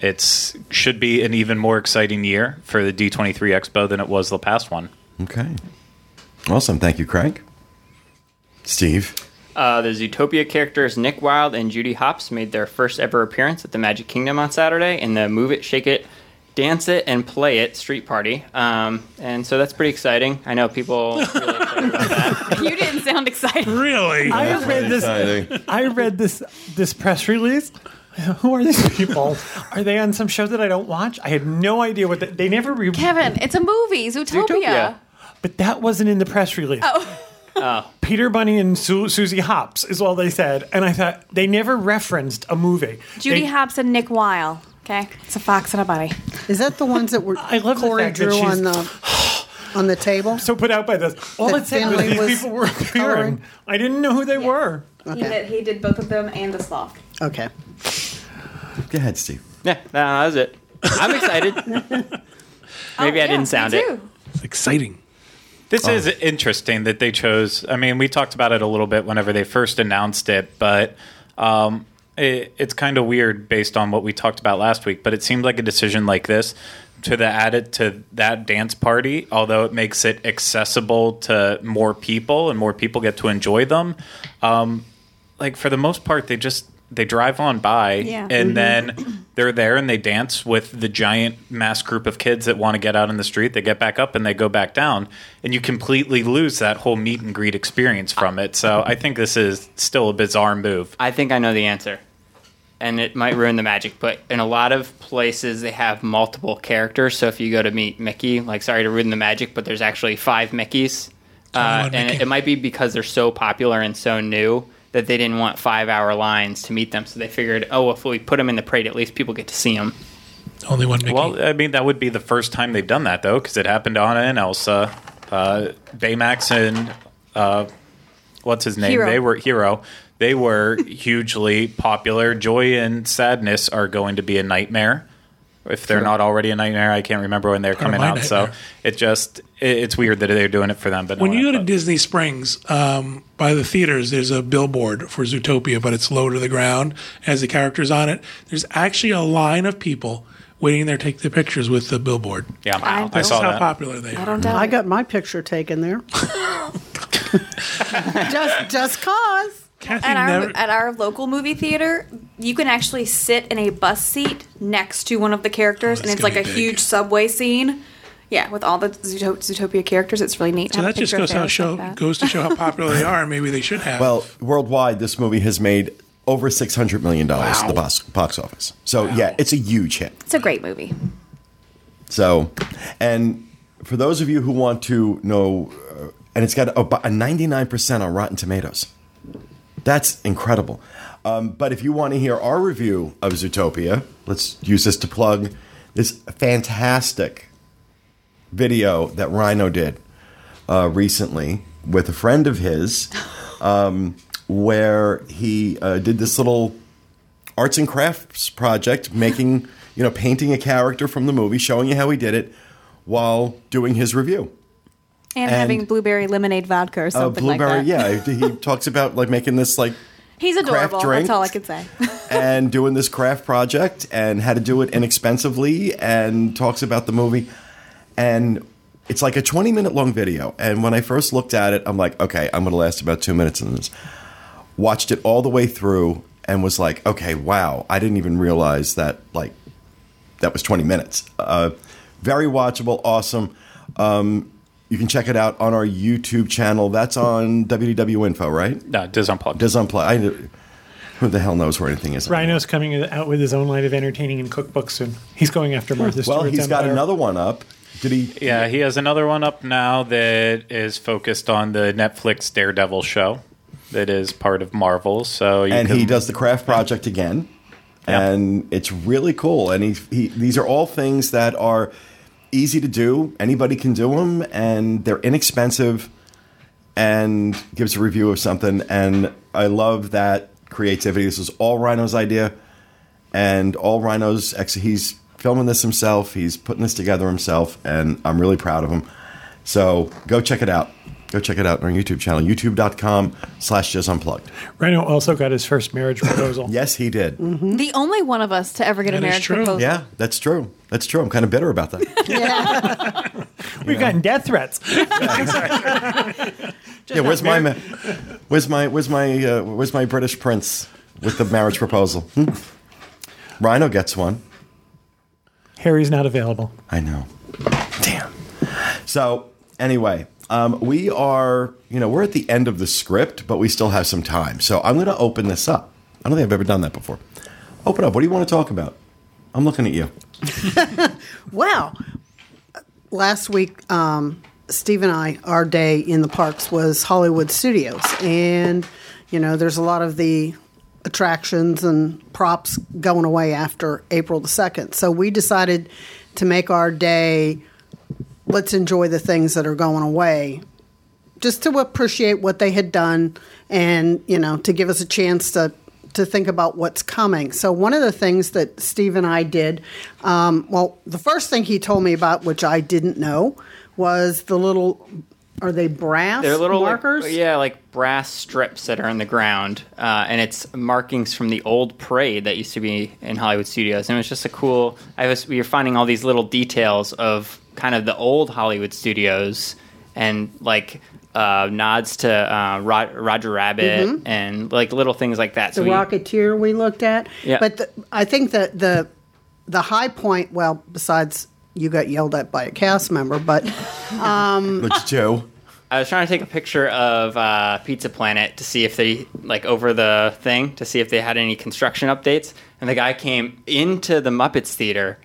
it should be an even more exciting year for the D23 Expo than it was the past one. Okay. Awesome. Thank you, Craig. Steve? The Zootopia characters Nick Wilde and Judy Hopps made their first ever appearance at the Magic Kingdom on Saturday in the Move It, Shake It, Dance It, and Play It street party. And so that's pretty exciting. I know people really excited about that. You didn't sound excited. Really? I read this press release. Who are these people? Are they on some show that I don't watch? I had no idea what they never... Kevin, it's a movie, Zootopia. But that wasn't in the press release. Oh. Peter Bunny and Susie Hopps is all they said. And I thought, they never referenced a movie. Judy Hopps and Nick Wilde. Okay. It's a fox and a bunny. Is that the ones that were Corey drew on the table? So put out by this. All it said was these people were appearing. I didn't know who they were. Okay. He did both of them and the sloth. Okay. Go ahead, Steve. Yeah, that was it. I'm excited. Maybe I didn't sound it. It's exciting. This is interesting that they chose. I mean, we talked about it a little bit whenever they first announced it, but it's kind of weird based on what we talked about last week. But it seemed like a decision like this to add it to that dance party, although it makes it accessible to more people and more people get to enjoy them. For the most part, they drive on by, and then they're there and they dance with the giant mass group of kids that want to get out in the street. They get back up and they go back down, and you completely lose that whole meet and greet experience from it. So I think this is still a bizarre move. I think I know the answer, and it might ruin the magic, but in a lot of places they have multiple characters. So if you go to meet Mickey, sorry to ruin the magic, but there's actually 5 Mickeys. And Mickey. It might be because they're so popular and so new that they didn't want 5-hour lines to meet them, so they figured, if we put them in the parade, at least people get to see them. Only one Mickey. Well, I mean, that would be the first time they've done that, though, because it happened to Anna and Elsa. Baymax and what's his name? Hero. They were hugely popular. Joy and Sadness are going to be a nightmare. If they're not already a nightmare, I can't remember when they're coming out. Nightmare. So it's weird that they're doing it for them. But when you go to Disney Springs, by the theaters, there's a billboard for Zootopia, but it's low to the ground, has the characters on it. There's actually a line of people waiting there to take their pictures with the billboard. Yeah, wow. I saw that. That's how popular they are. I got my picture taken there. just cause. At our local movie theater, you can actually sit in a bus seat next to one of the characters, and it's like a huge subway scene. Yeah, with all the Zootopia characters, it's really neat. So that just goes to show how popular they are, and maybe they should have. Well, worldwide, this movie has made over $600 million at the box office. So, yeah, it's a huge hit. It's a great movie. So, and for those of you who want to know, and it's got a 99% on Rotten Tomatoes. That's incredible. But if you want to hear our review of Zootopia, let's use this to plug this fantastic video that Rhino did recently with a friend of his, where he did this little arts and crafts project, painting a character from the movie, showing you how he did it while doing his review. And having blueberry lemonade vodka or something like that. He talks about making this he's adorable. Craft drink. That's all I can say. And doing this craft project and how to do it inexpensively, and talks about the movie. And it's like a 20-minute long video. And when I first looked at it, I'm like, okay, I'm going to last about 2 minutes in this. Watched it all the way through and was like, okay, wow, I didn't even realize that that was 20 minutes. Very watchable, awesome. You can check it out on our YouTube channel. That's on WDW Info, right? No, Dis Unplugged. Dis Unplugged. Who the hell knows where anything is? Rhino's coming out with his own line of entertaining and cookbooks soon. He's going after Martha Stewart's Empire. Well, he's got another one up. Did he? Yeah, he has another one up now that is focused on the Netflix Daredevil show that is part of Marvel. So he does the craft project again. Yeah. And it's really cool. And these are all things that are easy to do. Anybody can do them. And they're inexpensive. And gives a review of something. And I love that creativity. This is all Rhino's idea, and all Rhino's. He's filming this himself. He's putting this together himself, and I'm really proud of him. So go check it out. Go check it out on our YouTube channel, youtube.com/JustUnplugged. Rhino also got his first marriage proposal. Yes, he did. Mm-hmm. The only one of us to ever get a marriage proposal. Yeah, that's true. That's true. I'm kind of bitter about that. Yeah. We've gotten death threats. Yeah. Yeah, where's my British prince with the marriage proposal? Rhino gets one. Harry's not available. I know. Damn. So anyway, we are we're at the end of the script, but we still have some time. So I'm going to open this up. I don't think I've ever done that before. Open up. What do you want to talk about? I'm looking at you. Wow. Last week. Steve and I, our day in the parks was Hollywood Studios. And, there's a lot of the attractions and props going away after April the 2nd. So we decided to make our day, let's enjoy the things that are going away, just to appreciate what they had done and, to give us a chance to think about what's coming. So one of the things that Steve and I did, the first thing he told me about, which I didn't know, was the little, are they brass markers? Like brass strips that are in the ground. And it's markings from the old parade that used to be in Hollywood Studios. And it was just a cool, we were finding all these little details of kind of the old Hollywood Studios and nods to Roger Rabbit, mm-hmm. and little things like that. The Rocketeer we looked at. Yeah. But I think that the high point, besides you got yelled at by a cast member, but... Which Joe? I was trying to take a picture of Pizza Planet to see if they, over the thing, to see if they had any construction updates. And the guy came into the Muppets Theater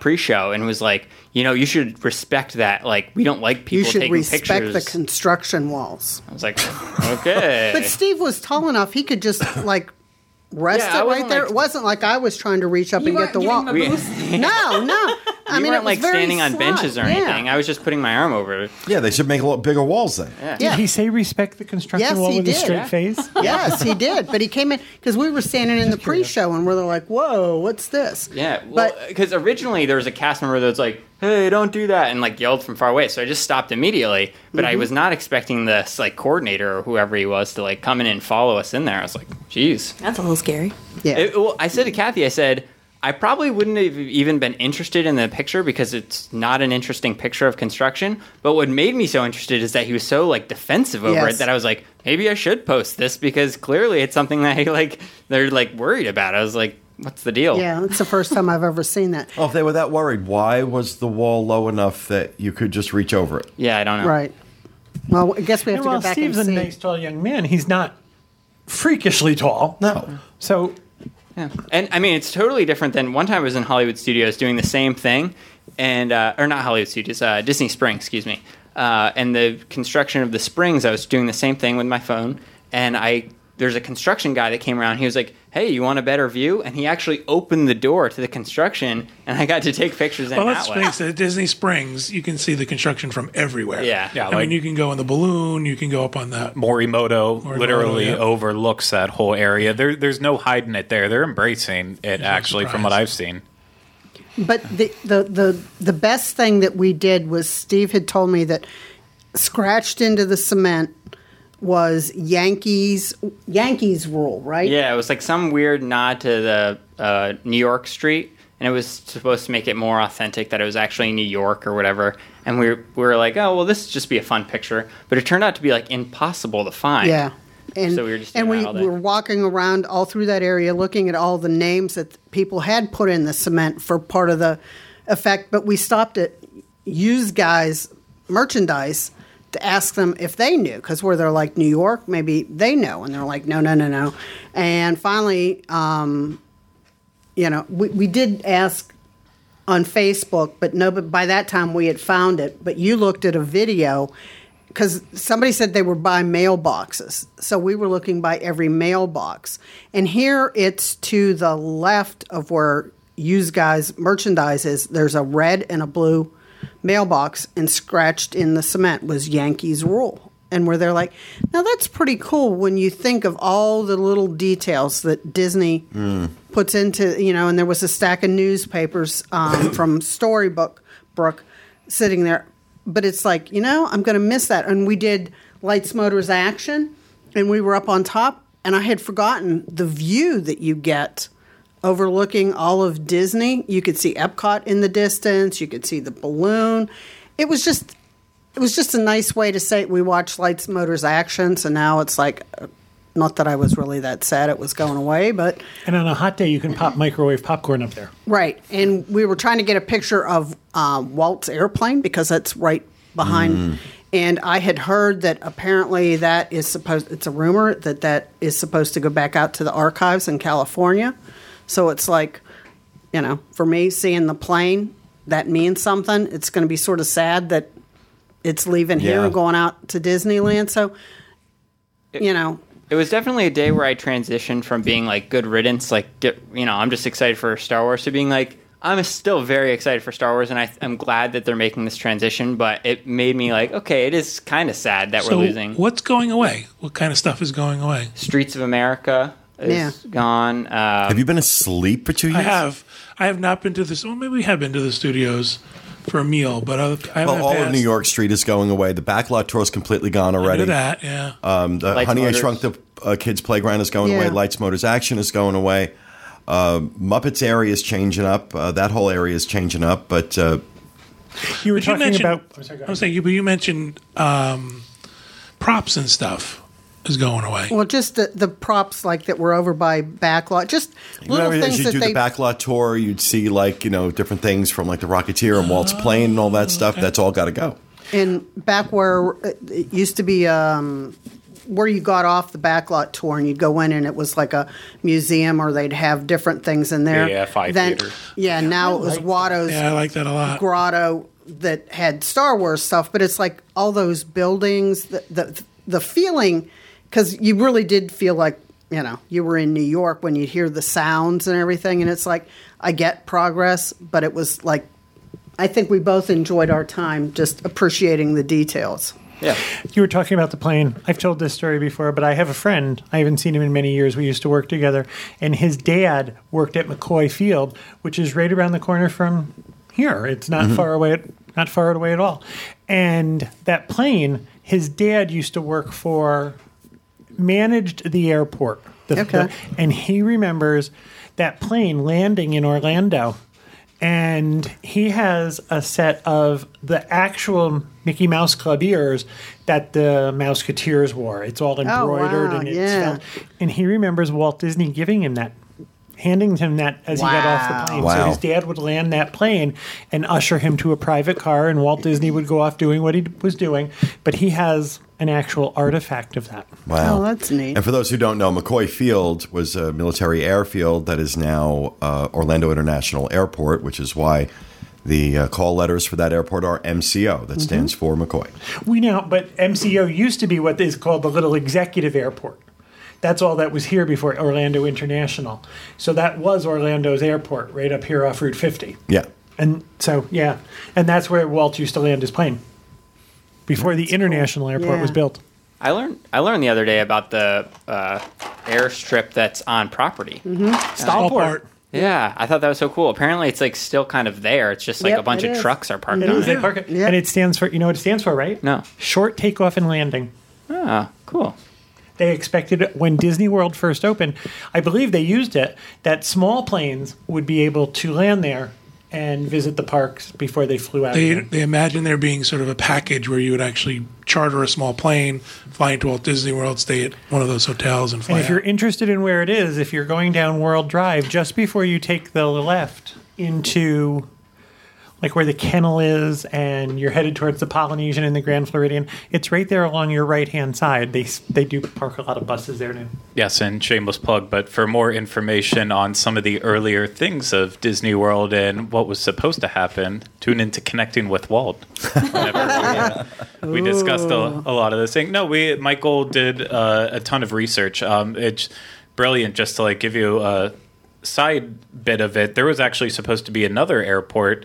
pre-show and was like, you should respect that. We don't like people taking pictures. You should respect the construction walls. I was like, okay. But Steve was tall enough, he could just, rest it right there. It wasn't like I was trying to reach up and get the wall. No. We weren't standing on benches or anything. Yeah. I was just putting my arm over it. Yeah, they should make a lot bigger walls then. Yeah. Did he say respect the construction wall with a straight face? Yes, he did. But he came in because we were standing in the pre-show and we're like, "Whoa, what's this?" Yeah, because originally there was a cast member that was like, "Hey, don't do that," and yelled from far away. So I just stopped immediately. But mm-hmm. I was not expecting this coordinator or whoever he was to come in and follow us in there. I was like, "Geez, that's a little scary." Yeah. I said to Kathy, I said, I probably wouldn't have even been interested in the picture because it's not an interesting picture of construction. But what made me so interested is that he was so defensive over it that I was like, maybe I should post this because clearly it's something that they're worried about. I was like, what's the deal? Yeah, it's the first time I've ever seen that. Oh, if they were that worried, why was the wall low enough that you could just reach over it? Yeah, I don't know. Right. Well, I guess we have to go back Steve's and see. Steve's a nice tall young man. He's not freakishly tall. No. So... Yeah. And, it's totally different than one time I was in Hollywood Studios doing the same thing, and or not Hollywood Studios, Disney Springs, excuse me. And the construction of the Springs, I was doing the same thing with my phone, and there's a construction guy that came around. He was like, hey, you want a better view? And he actually opened the door to the construction, and I got to take pictures in that way. Well, let's face it, at Disney Springs, you can see the construction from everywhere. Yeah. You can go in the balloon. You can go up on that. Morimoto literally overlooks that whole area. There's no hiding it there. They're embracing it, actually, from what I've seen. But the best thing that we did was Steve had told me that scratched into the cement was Yankees rule, right? Yeah, it was some weird nod to the New York street, and it was supposed to make it more authentic that it was actually New York or whatever. And we were like, oh, well, this would just be a fun picture. But it turned out to be impossible to find. Yeah. And so we were just doing that all day. We were walking around all through that area looking at all the names that people had put in the cement for part of the effect. But we stopped at used guys' merchandise to ask them if they knew, because where they're like, New York, maybe they know. And they're like, no. And finally, we did ask on Facebook, but by that time we had found it. But you looked at a video, because somebody said they were by mailboxes. So we were looking by every mailbox. And here it's to the left of where used guys' merchandise is. There's a red and a blue mailbox, and scratched in the cement was Yankees Rule. And where they're like, now that's pretty cool when you think of all the little details that Disney puts into, and there was a stack of newspapers from Storybook Brook sitting there. But it's like, I'm going to miss that. And we did Lights, Motors, Action, and we were up on top, and I had forgotten the view that you get overlooking all of Disney. You could see Epcot in the distance. You could see the balloon. It was just a nice way to say it. We watched Lights, Motors, Action, so now it's like, not that I was really that sad it was going away, but... And on a hot day, you can pop microwave popcorn up there. Right, and we were trying to get a picture of Walt's airplane, because that's right behind... And I had heard that apparently that is supposed... It's a rumor that is supposed to go back out to the archives in California. So it's like, for me, seeing the plane, that means something. It's going to be sort of sad that it's leaving here and going out to Disneyland. So, It was definitely a day where I transitioned from being like, good riddance, like, I'm just excited for Star Wars, to being like, I'm still very excited for Star Wars, and I'm glad that they're making this transition, but it made me like, okay, it is kind of sad that we're losing. What's going away? What kind of stuff is going away? Streets of America is gone. Have you been asleep for 2 years? I have. I have not been to this. Well, maybe we have been to the studios for a meal, but I haven't. Well, all of New York Street is going away. The Backlot Tour is completely gone already. I knew that, yeah. The Lights, Honey, Motors. I Shrunk the Kids Playground is going away. Lights, Motors, Action is going away. Muppets area is changing up. That whole area is changing up. But you were talking about. I was saying, you mentioned props and stuff is going away. Well, just the props like that were over by Backlot. Just little things that they do the Backlot tour. You'd see like different things from like the Rocketeer and Walt's plane and all that stuff. Okay. That's all got to go. And back where it used to be. Where you got off the Backlot tour and you'd go in and it was like a museum, or they'd have different things in there. Yeah, theater. Yeah, now it was Watto's. Yeah, I like that a lot. Grotto that had Star Wars stuff, but it's like all those buildings, the feeling, because you really did feel like, you were in New York when you'd hear the sounds and everything, and it's like, I get progress, but it was like, I think we both enjoyed our time just appreciating the details. Yeah, you were talking about the plane. I've told this story before, but I have a friend. I haven't seen him in many years. We used to work together, and his dad worked at McCoy Field, which is right around the corner from here. It's not far away. Not far away at all. And that plane, his dad used to work for, managed the airport. And he remembers that plane landing in Orlando. And he has a set of the actual Mickey Mouse Club ears that the Mouseketeers wore. It's all embroidered. Oh, wow. And it's and he remembers Walt Disney giving him that, handing him that as he got off the plane. Wow. So his dad would land that plane and usher him to a private car, and Walt Disney would go off doing what he was doing. But he has an actual artifact of that. Wow. Oh, that's neat. And for those who don't know, McCoy Field was a military airfield that is now Orlando International Airport, which is why the call letters for that airport are MCO. That stands for McCoy. But MCO used to be what is called the Little Executive Airport. That's all that was here before Orlando International. So that was Orlando's airport right up here off Route 50. Yeah. And so, and that's where Walt used to land his plane before the international airport was built. I learned the other day about the airstrip that's on property. Stallport. Yeah, I thought that was so cool. Apparently, it's like still kind of there. It's just like a bunch of trucks are parked on it. They park it. Yep. And it stands for, what it stands for, right? No. Short takeoff and landing. Ah, cool. They expected when Disney World first opened, I believe they used it, that small planes would be able to land there and visit the parks before they flew out. They imagine there being sort of a package where you would actually charter a small plane, fly into Walt Disney World, stay at one of those hotels, and fly out. If you're interested in where it is, if you're going down World Drive, just before you take the left into like where the kennel is and you're headed towards the Polynesian and the Grand Floridian, it's right there along your right-hand side. They do park a lot of buses there now. Yes, and shameless plug, but for more information on some of the earlier things of Disney World and what was supposed to happen, tune into Connecting with Walt. We discussed a lot of this thing. No, Michael did a ton of research. It's brilliant just to like give you a side bit of it. There was actually supposed to be another airport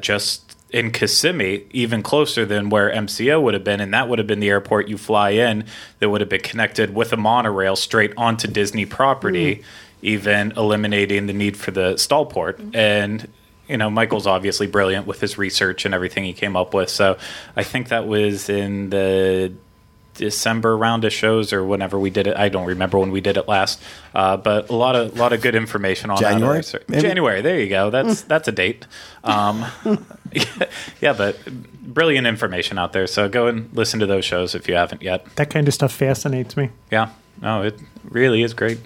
just in Kissimmee, even closer than where MCO would have been, and that would have been the airport you fly in that would have been connected with a monorail straight onto Disney property, even eliminating the need for the Stallport. And you know, Michael's obviously brilliant with his research and everything he came up with, so I think that was in the December round of shows or whenever we did it. I don't remember when we did it last, but a lot of good information on January. January, there you go. That's a date. Yeah, but brilliant information out there. So go and listen to those shows if you haven't yet. That kind of stuff fascinates me. Yeah. No, it really is great.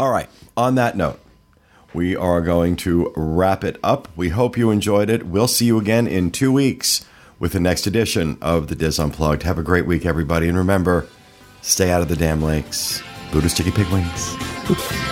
All right. On that note, we are going to wrap it up. We hope you enjoyed it. We'll see you again in 2 weeks with the next edition of The Dis Unplugged. Have a great week, everybody. And remember, stay out of the damn lakes. Buddha's chicken pig wings.